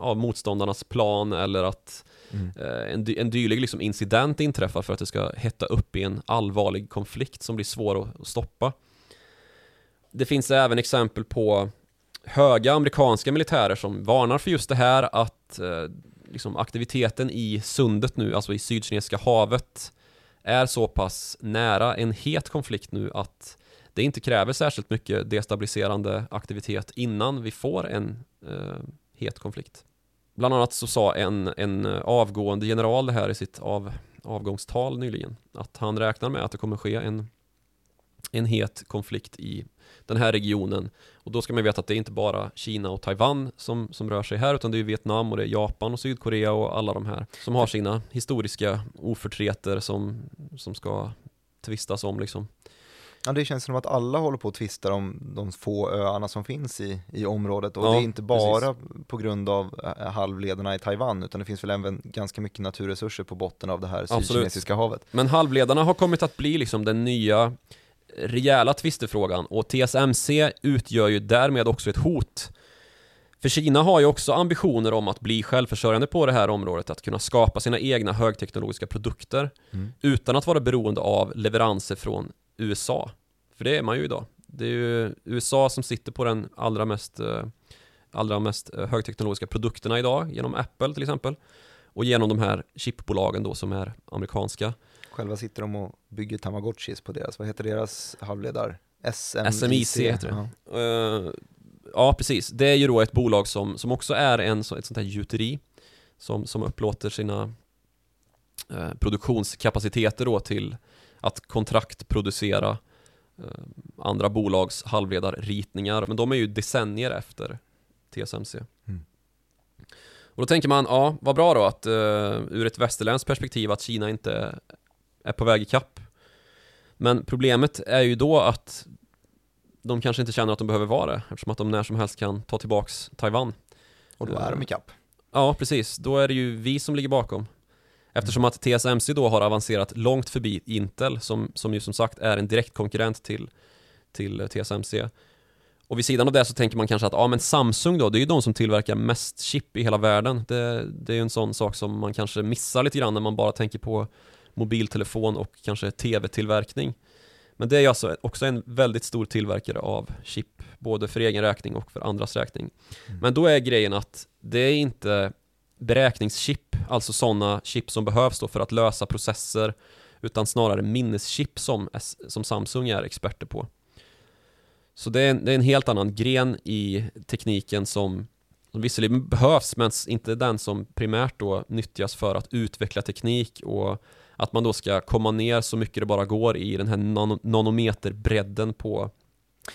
av motståndarnas plan, eller att mm. eh, en, en dylig liksom, incident inträffar för att det ska hetta upp i en allvarlig konflikt som blir svår att, att stoppa. Det finns även exempel på höga amerikanska militärer som varnar för just det här, att eh, liksom aktiviteten i sundet nu, alltså i Sydkinesiska havet, är så pass nära en het konflikt nu att det inte kräver särskilt mycket destabiliserande aktivitet innan vi får en eh, het konflikt. Bland annat så sa en, en avgående general det här i sitt av, avgångstal nyligen, att han räknar med att det kommer ske en, en het konflikt i den här regionen. Och då ska man veta att det är inte bara Kina och Taiwan som, som rör sig här, utan det är Vietnam och det är Japan och Sydkorea och alla de här som har sina historiska oförtreter som, som ska tvistas om liksom. Ja, det känns som att alla håller på att tvista om de få öarna som finns i, i området, och ja, det är inte bara precis. på grund av halvledarna i Taiwan, utan det finns väl även ganska mycket naturresurser på botten av det här sydkinesiska havet. Men halvledarna har kommit att bli liksom den nya rejäla tvistefrågan, och T S M C utgör ju därmed också ett hot. För Kina har ju också ambitioner om att bli självförsörjande på det här området, att kunna skapa sina egna högteknologiska produkter mm. utan att vara beroende av leveranser från U S A. För det är man ju idag. Det är ju U S A som sitter på den allra mest, allra mest högteknologiska produkterna idag, genom Apple till exempel. Och genom de här chipbolagen då som är amerikanska. Själva sitter de och bygger Tamagotchis på deras, vad heter deras halvledare? S M I C. S M I C heter det. Uh-huh. Uh, ja, precis. Det är ju då ett bolag som, som också är en, ett sånt här gjuteri som, som upplåter sina uh, produktionskapaciteter då till att kontraktproducera uh, andra bolags halvledarritningar. Men de är ju decennier efter T S M C. Mm. Och då tänker man, ja, vad bra då att uh, ur ett västerländskt perspektiv att Kina inte är på väg i kapp. Men problemet är ju då att de kanske inte känner att de behöver vara det, eftersom att de när som helst kan ta tillbaks Taiwan. Och då är de i kapp. Ja, precis. Då är det ju vi som ligger bakom. Eftersom att T S M C då har avancerat långt förbi Intel, som, som ju som sagt är en direkt konkurrent till, till T S M C. Och vid sidan av det så tänker man kanske att ja, men Samsung då, det är ju de som tillverkar mest chip i hela världen. Det, det är ju en sån sak som man kanske missar lite grann när man bara tänker på mobiltelefon och kanske tv-tillverkning. Men det är ju alltså också en väldigt stor tillverkare av chip, både för egen räkning och för andras räkning. Mm. Men då är grejen att det är inte beräkningschip, alltså sådana chip som behövs då för att lösa processer, utan snarare minneschip som, som Samsung är experter på. Så det är, en, det är en helt annan gren i tekniken som, som visserligen behövs, men inte den som primärt då nyttjas för att utveckla teknik, och att man då ska komma ner så mycket det bara går i den här nan- nanometerbredden på...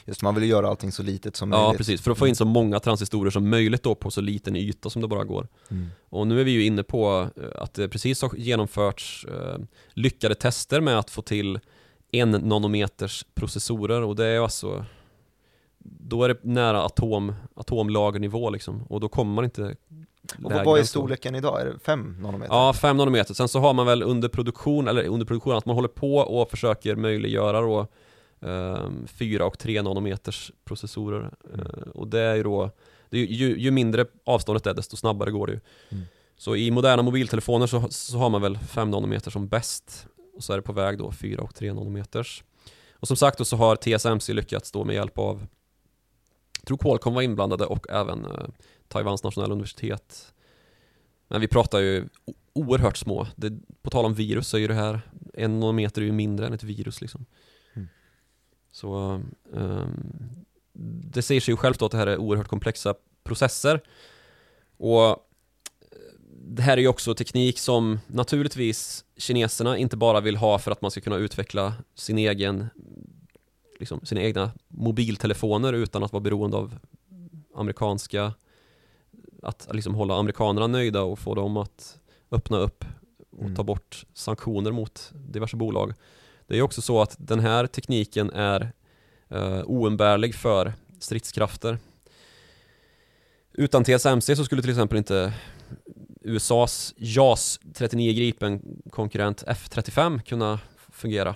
Just, man vill ju göra allting så litet som möjligt. Ja, precis. För att få in så många transistorer som möjligt då på så liten yta som det bara går. Mm. Och nu är vi ju inne på att det precis har genomförts lyckade tester med att få till en nanometers processorer, och det är alltså... Då är det nära atom, atomlagernivå liksom, och då kommer man inte... Och vad är storleken idag? Är det fem nanometer? Ja, fem nanometer. Sen så har man väl under produktion, eller under produktion, att man håller på och försöker möjliggöra då fyra eh, och tre nanometers processorer. Mm. Eh, och det är ju då, det är ju, ju, ju mindre avståndet är, desto snabbare går det ju. Mm. Så i moderna mobiltelefoner så, så har man väl fem nanometer som bäst, och så är det på väg då fyra och tre nanometers. Och som sagt då så har T S M C lyckats då med hjälp av, jag tror Qualcomm var inblandade, och även eh, Taiwans nationella universitet. Men vi pratar ju o- oerhört små. Det, på tal om virus så är ju det här, en nanometer är ju mindre än ett virus liksom. Mm. Så um, det säger sig ju självt då att det här är oerhört komplexa processer. Och det här är ju också teknik som naturligtvis kineserna inte bara vill ha för att man ska kunna utveckla sin egen, liksom, sina egna mobiltelefoner utan att vara beroende av amerikanska, att liksom hålla amerikanerna nöjda och få dem att öppna upp och mm. ta bort sanktioner mot diverse bolag. Det är också så att den här tekniken är eh, oumbärlig för stridskrafter. Utan T S M C så skulle till exempel inte U S As J A S trettionio Gripen konkurrent F trettiofem kunna fungera.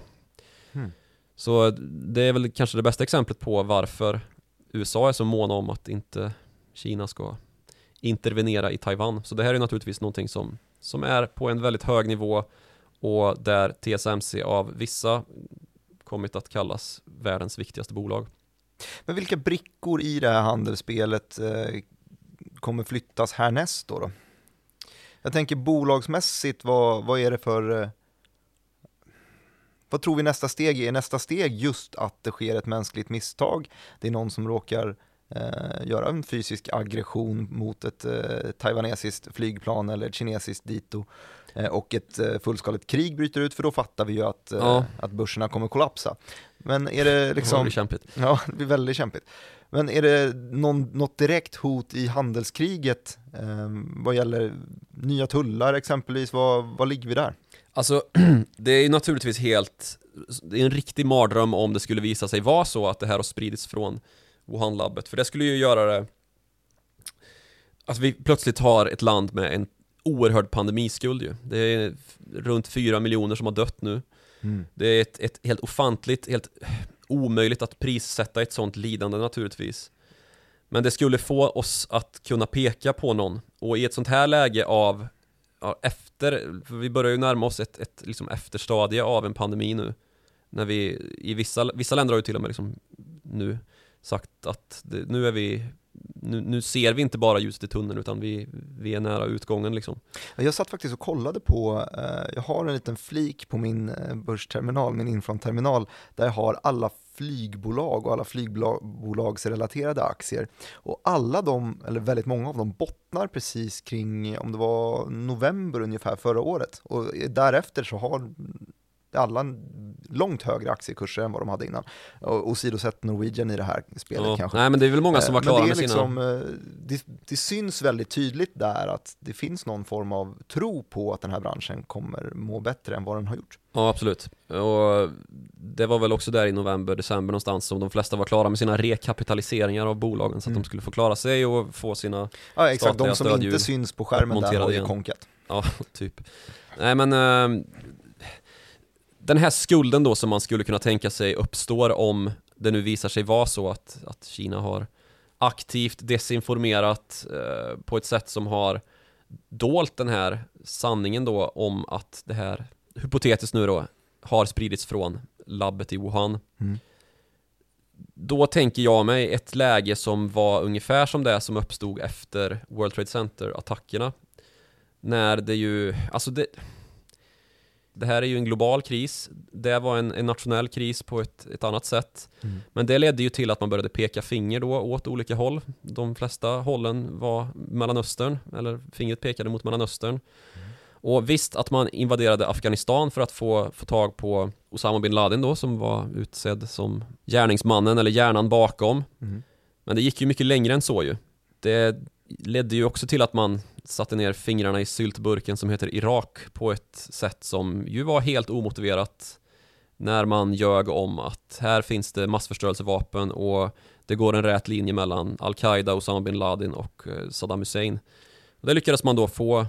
Mm. Så det är väl kanske det bästa exemplet på varför U S A är så måna om att inte Kina ska intervenera i Taiwan. Så det här är naturligtvis någonting som, som är på en väldigt hög nivå, och där T S M C av vissa kommit att kallas världens viktigaste bolag. Men vilka brickor i det här handelsspelet eh, kommer flyttas härnäst då, då? Jag tänker bolagsmässigt, vad, vad är det för... Eh, vad tror vi nästa steg är? Nästa steg just att det sker ett mänskligt misstag. Det är någon som råkar... Eh, göra en fysisk aggression mot ett eh, taiwanesiskt flygplan eller ett kinesiskt dito, eh, och ett eh, fullskaligt krig bryter ut, för då fattar vi ju att, eh, ja. att börserna kommer kollapsa. Men är det liksom... Det blir kämpigt. Ja, det blir väldigt kämpigt. Men är det någon, något direkt hot i handelskriget eh, vad gäller nya tullar exempelvis? Vad, vad ligger vi där? Alltså, det är ju naturligtvis helt... Det är en riktig mardröm om det skulle visa sig vara så att det här har spridits från Wuhan-labbet, för det skulle ju göra det att vi plötsligt har ett land med en oerhörd pandemiskuld ju. Det är runt fyra miljoner som har dött nu. Mm. Det är ett, ett helt ofantligt, helt omöjligt att prissätta ett sånt lidande naturligtvis. Men det skulle få oss att kunna peka på någon, och i ett sånt här läge av ja, efter, för vi börjar ju närma oss ett, ett liksom efterstadie av en pandemi nu, när vi i vissa, vissa länder har ju till och med liksom nu sagt att det, nu är vi nu, nu ser vi inte bara ljuset i tunneln, utan vi, vi är nära utgången liksom. Jag satt faktiskt och kollade på, eh, jag har en liten flik på min börsterminal, min infronterminal, där jag har alla flygbolag och alla flygbolagsrelaterade aktier, och alla de, eller väldigt många av dem, bottnar precis kring, om det var november ungefär förra året, och därefter så har alla långt högre aktiekurser än vad de hade innan. Och, och sidosett Norwegian i det här spelet ja. kanske. Nej, men det är väl många som var klara med liksom, sina... Det, det syns väldigt tydligt där att det finns någon form av tro på att den här branschen kommer må bättre än vad den har gjort. Ja, absolut. Och det var väl också där i november, december någonstans som de flesta var klara med sina rekapitaliseringar av bolagen, så att mm. de skulle få klara sig och få sina ja, exakt. De som inte syns på skärmen där har ju konkat. Ja, typ. Nej, men... Äh, den här skulden då som man skulle kunna tänka sig uppstår om det nu visar sig vara så att, att Kina har aktivt desinformerat eh, på ett sätt som har dolt den här sanningen då om att det här hypotetiskt nu då har spridits från labbet i Wuhan. Mm. Då tänker jag mig ett läge som var ungefär som det som uppstod efter World Trade Center-attackerna. När det ju... Alltså det... Det här är ju en global kris. Det var en, en nationell kris på ett, ett annat sätt. Mm. Men det ledde ju till att man började peka finger då åt olika håll. De flesta hållen var Mellanöstern, eller fingret pekade mot Mellanöstern. Mm. Och visst att man invaderade Afghanistan för att få, få tag på Osama bin Laden då, som var utsedd som gärningsmannen eller hjärnan bakom. Mm. Men det gick ju mycket längre än så ju. Det ledde ju också till att man satte ner fingrarna i syltburken som heter Irak på ett sätt som ju var helt omotiverat, när man ljög om att här finns det massförstörelsevapen och det går en rät linje mellan Al-Qaida, Osama bin Laden och Saddam Hussein. Och det lyckades man då få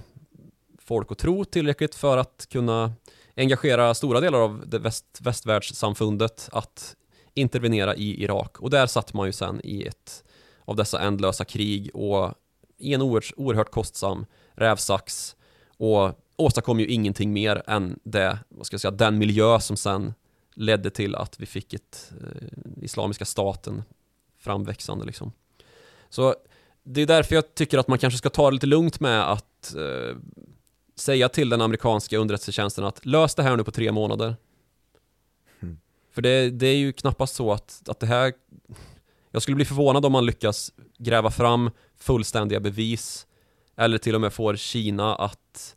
folk att tro tillräckligt för att kunna engagera stora delar av det väst, västvärldssamfundet att intervenera i Irak. Och där satt man ju sen i ett av dessa ändlösa krig och i en oerhört, oerhört kostsam rävsax, och åstadkom ju ingenting mer än det, vad ska jag säga, den miljö som sen ledde till att vi fick ett eh, islamiska staten framväxande liksom. Så det är därför jag tycker att man kanske ska ta det lite lugnt med att eh, säga till den amerikanska underrättelsetjänsten att lös det här nu på tre månader. Mm. För det, det är ju knappast så att, att det här... Jag skulle bli förvånad om man lyckas gräva fram fullständiga bevis, eller till och med får Kina att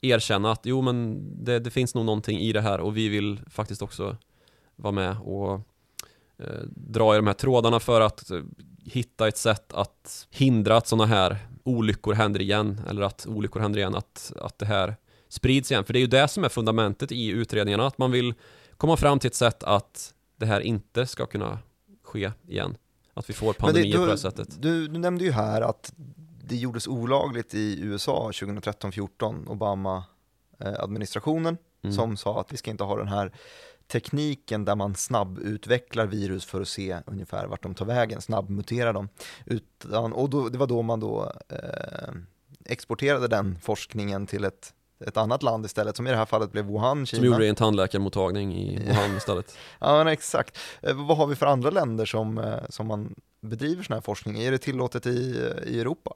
erkänna att jo, men det, det finns nog någonting i det här, och vi vill faktiskt också vara med och eh, dra i de här trådarna för att eh, hitta ett sätt att hindra att sådana här olyckor händer igen, eller att olyckor händer igen, att, att det här sprids igen. För det är ju det som är fundamentet i utredningarna, att man vill komma fram till ett sätt att det här inte ska kunna ske igen. Att vi får pandemier på det sättet. Du, du nämnde ju här att det gjordes olagligt i U S A tjugotretton fjorton, Obama-administrationen mm. som sa att vi ska inte ha den här tekniken där man snabbutvecklar virus för att se ungefär vart de tar vägen, snabbmuterar dem. Utan, och då, det var då man då eh, exporterade den forskningen till ett ett annat land istället, som i det här fallet blev Wuhan, Kina. Som gjorde en tandläkarmottagning i Wuhan istället. Ja, nej, exakt. Vad har vi för andra länder som, som man bedriver sån här forskning? Är det tillåtet i, i Europa?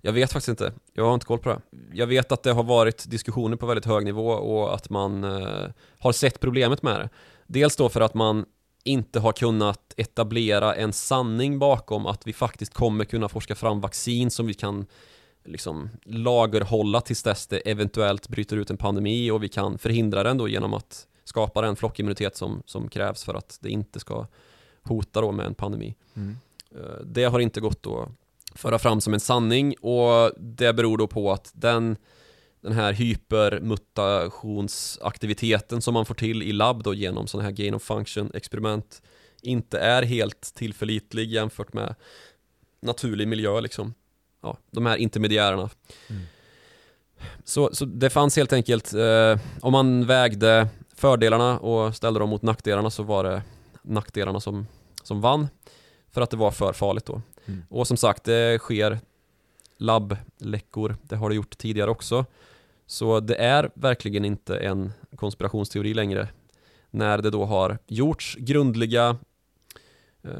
Jag vet faktiskt inte. Jag har inte koll på det. Jag vet att det har varit diskussioner på väldigt hög nivå och att man eh, har sett problemet med det. Dels då för att man inte har kunnat etablera en sanning bakom att vi faktiskt kommer kunna forska fram vaccin som vi kan liksom lagerhålla tills dess det eventuellt bryter ut en pandemi, och vi kan förhindra den då genom att skapa den flockimmunitet som, som krävs för att det inte ska hota då med en pandemi. Mm. Det har inte gått då föra fram som en sanning, och det beror då på att den, den här hypermutationsaktiviteten som man får till i labb då genom sådana här gain of function experiment inte är helt tillförlitlig jämfört med naturlig miljö liksom. Ja, de här intermediärerna. Mm. Så, så det fanns helt enkelt, eh, om man vägde fördelarna och ställde dem mot nackdelarna, så var det nackdelarna som, som vann, för att det var för farligt då. Mm. Och som sagt, det sker labbläckor, det har det gjort tidigare också. Så det är verkligen inte en konspirationsteori längre, när det då har gjorts grundliga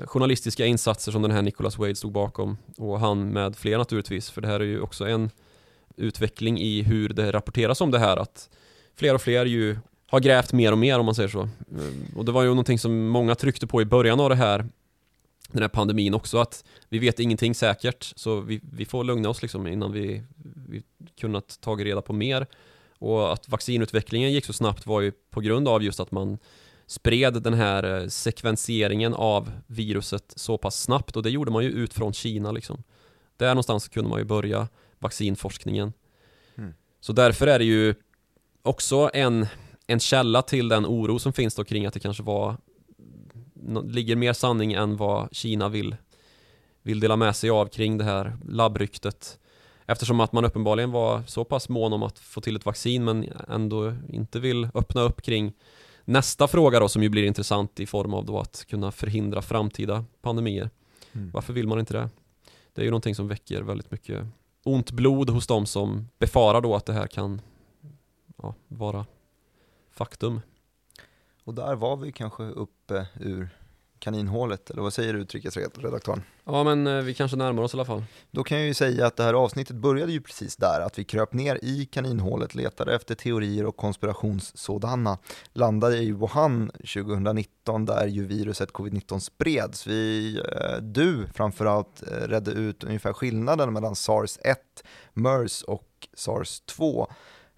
journalistiska insatser som den här Nicholas Wade stod bakom, och han med fler naturligtvis, för det här är ju också en utveckling i hur det rapporteras om det här, att fler och fler ju har grävt mer och mer, om man säger så. Och det var ju någonting som många tryckte på i början av det här, den här pandemin också, att vi vet ingenting säkert, så vi, vi får lugna oss liksom innan vi, vi kunnat ta reda på mer. Och att vaccinutvecklingen gick så snabbt var ju på grund av just att man spred den här sekvenseringen av viruset så pass snabbt, och det gjorde man ju ut från Kina liksom. Där någonstans kunde man ju börja vaccinforskningen. Mm. Så därför är det ju också en, en källa till den oro som finns då kring att det kanske var ligger mer sanning än vad Kina vill, vill dela med sig av kring det här labbryktet. Eftersom att man uppenbarligen var så pass mån om att få till ett vaccin, men ändå inte vill öppna upp kring nästa fråga då, som ju blir intressant i form av då att kunna förhindra framtida pandemier. Mm. Varför vill man inte det? Det är ju någonting som väcker väldigt mycket ont blod hos dem som befarar då att det här kan ja, vara faktum. Och där var vi kanske uppe ur kaninhålet, eller vad säger du, utrikesredaktören? Ja, men vi kanske närmar oss i alla fall. Då kan jag ju säga att det här avsnittet började ju precis där, att vi kröp ner i kaninhålet, letade efter teorier och konspirationssådana, landade i Wuhan tjugonitton, där ju viruset covid nitton spreds. Vi, du framförallt, redde ut ungefär skillnaden mellan SARS ett, MERS och SARS två.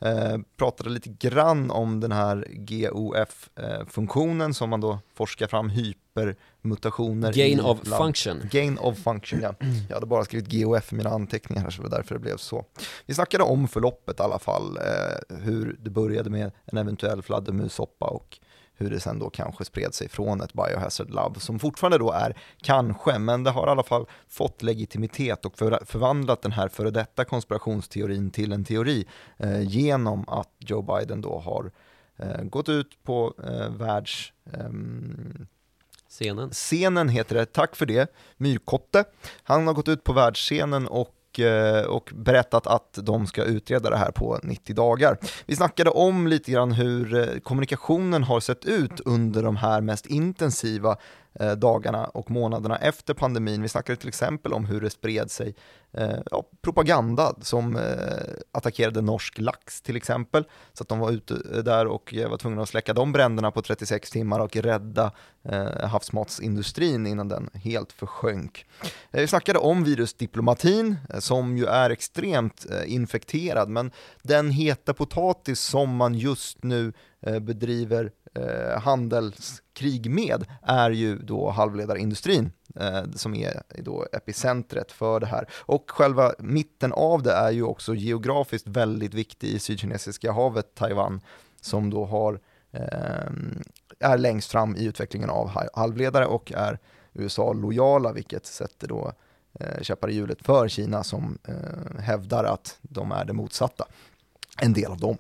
Eh, pratade lite grann om den här G O F-funktionen som man då forskar fram hypermutationer. Gain of land. function. Gain of function, ja. Jag hade bara skrivit G O F i mina anteckningar här, så det var därför det blev så. Vi snackade om förloppet i alla fall, eh, hur det började med en eventuell fladdermussoppa och hur det sen då kanske spred sig från ett biohazard lab som fortfarande då är kanske, men det har i alla fall fått legitimitet och för, förvandlat den här före detta konspirationsteorin till en teori eh, genom att Joe Biden då har eh, gått ut på eh, världs... Eh, scenen. Scenen heter det, tack för det, Myrkotte. Han har gått ut på världsscenen och och berättat att de ska utreda det här på nittio dagar. Vi snackade om lite grann hur kommunikationen har sett ut under de här mest intensiva dagarna och månaderna efter pandemin. Vi snackade till exempel om hur det spred sig ja, propaganda som attackerade norsk lax till exempel, så att de var ute där och var tvungna att släcka de bränderna på trettiosex timmar och rädda havsmatsindustrin innan den helt försjönk. Vi snackade om virusdiplomatin som ju är extremt infekterad, men den heta potatis som man just nu bedriver handelskrig med är ju då halvledarindustrin eh, som är då epicentret för det här. Och själva mitten av det är ju också geografiskt väldigt viktig i Sydkinesiska havet, Taiwan, som då har, eh, är längst fram i utvecklingen av halvledare och är U S A-lojala, vilket sätter då eh, käppar i hjulet för Kina som eh, hävdar att de är det motsatta. En del av dem.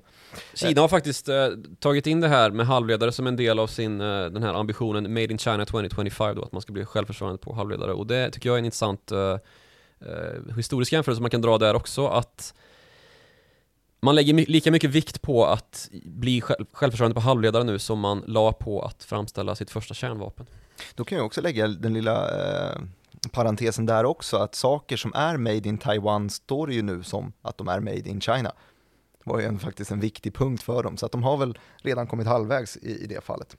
Kina har faktiskt eh, tagit in det här med halvledare som en del av sin, eh, den här ambitionen Made in China tjugo tjugofem då, att man ska bli självförsvarande på halvledare, och det tycker jag är en intressant eh, eh, historisk jämförelse som man kan dra där också, att man lägger my- lika mycket vikt på att bli själv- självförsvarande på halvledare nu som man la på att framställa sitt första kärnvapen. Då kan jag också lägga den lilla eh, parentesen där också, att saker som är made in Taiwan står ju nu som att de är made in China. Var ju en, faktiskt en viktig punkt för dem, så att de har väl redan kommit halvvägs i, i det fallet.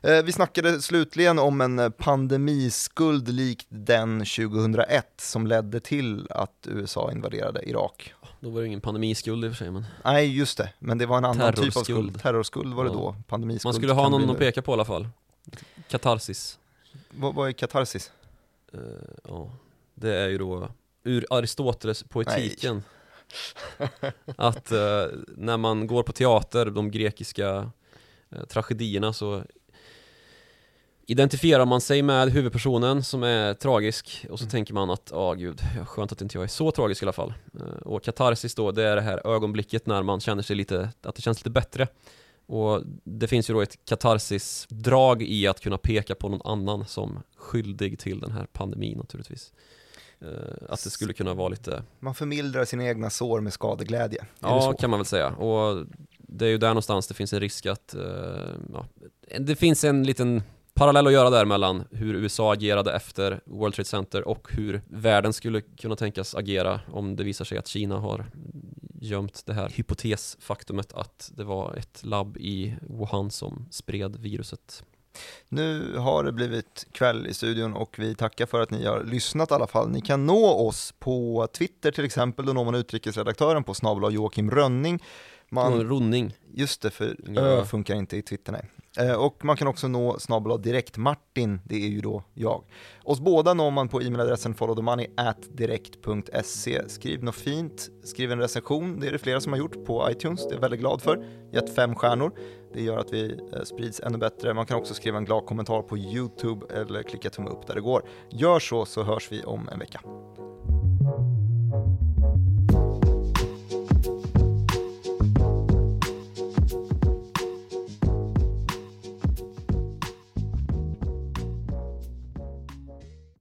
Eh, vi snackade slutligen om en pandemiskuld likt den tjugohundraett som ledde till att U S A invaderade Irak. Då var det ingen pandemiskuld i och för sig. Men... Nej, just det. Men det var en annan typ av skuld. Terrorskuld var det då. Pandemiskuld. Man skulle ha någon att peka på i alla fall. Katarsis. Vad, vad är katarsis? Uh, ja. Det är ju då ur Aristoteles poetiken. Nej. Att eh, när man går på teater, de grekiska eh, tragedierna, så identifierar man sig med huvudpersonen som är tragisk, och så mm. tänker man att ja, oh, gud, skönt att inte jag är så tragisk i alla fall. Eh, och katarsis då, det är det här ögonblicket när man känner sig lite, att det känns lite bättre. Och det finns ju då ett katarsis-drag i att kunna peka på någon annan som skyldig till den här pandemin naturligtvis. Att det skulle kunna vara lite... Man förmildrar sina egna sår med skadeglädje. Ja, kan man väl säga. Och det är ju där någonstans det finns en risk att... Uh, ja. Det finns en liten parallell att göra där mellan hur U S A agerade efter World Trade Center och hur världen skulle kunna tänkas agera om det visar sig att Kina har gömt det här hypotesfaktumet att det var ett labb i Wuhan som spred viruset. Nu har det blivit kväll i studion och vi tackar för att ni har lyssnat i alla fall. Ni kan nå oss på Twitter till exempel, då når man utrikesredaktören på snabel-a Joakim Rönning. Man, Ronning. Just det, för ja. Ö funkar inte i Twitter, nej. Eh, och man kan också nå snabel-a direkt Martin, det är ju då jag. Oss båda når man på e-mailadressen followthemoney at direkt punkt se. Skriv något fint, skriv en recension, det är det flera som har gjort på iTunes, det är jag väldigt glad för. Gett fem stjärnor, det gör att vi eh, sprids ännu bättre. Man kan också skriva en glad kommentar på YouTube eller klicka tumme upp där det går. Gör så, så hörs vi om en vecka.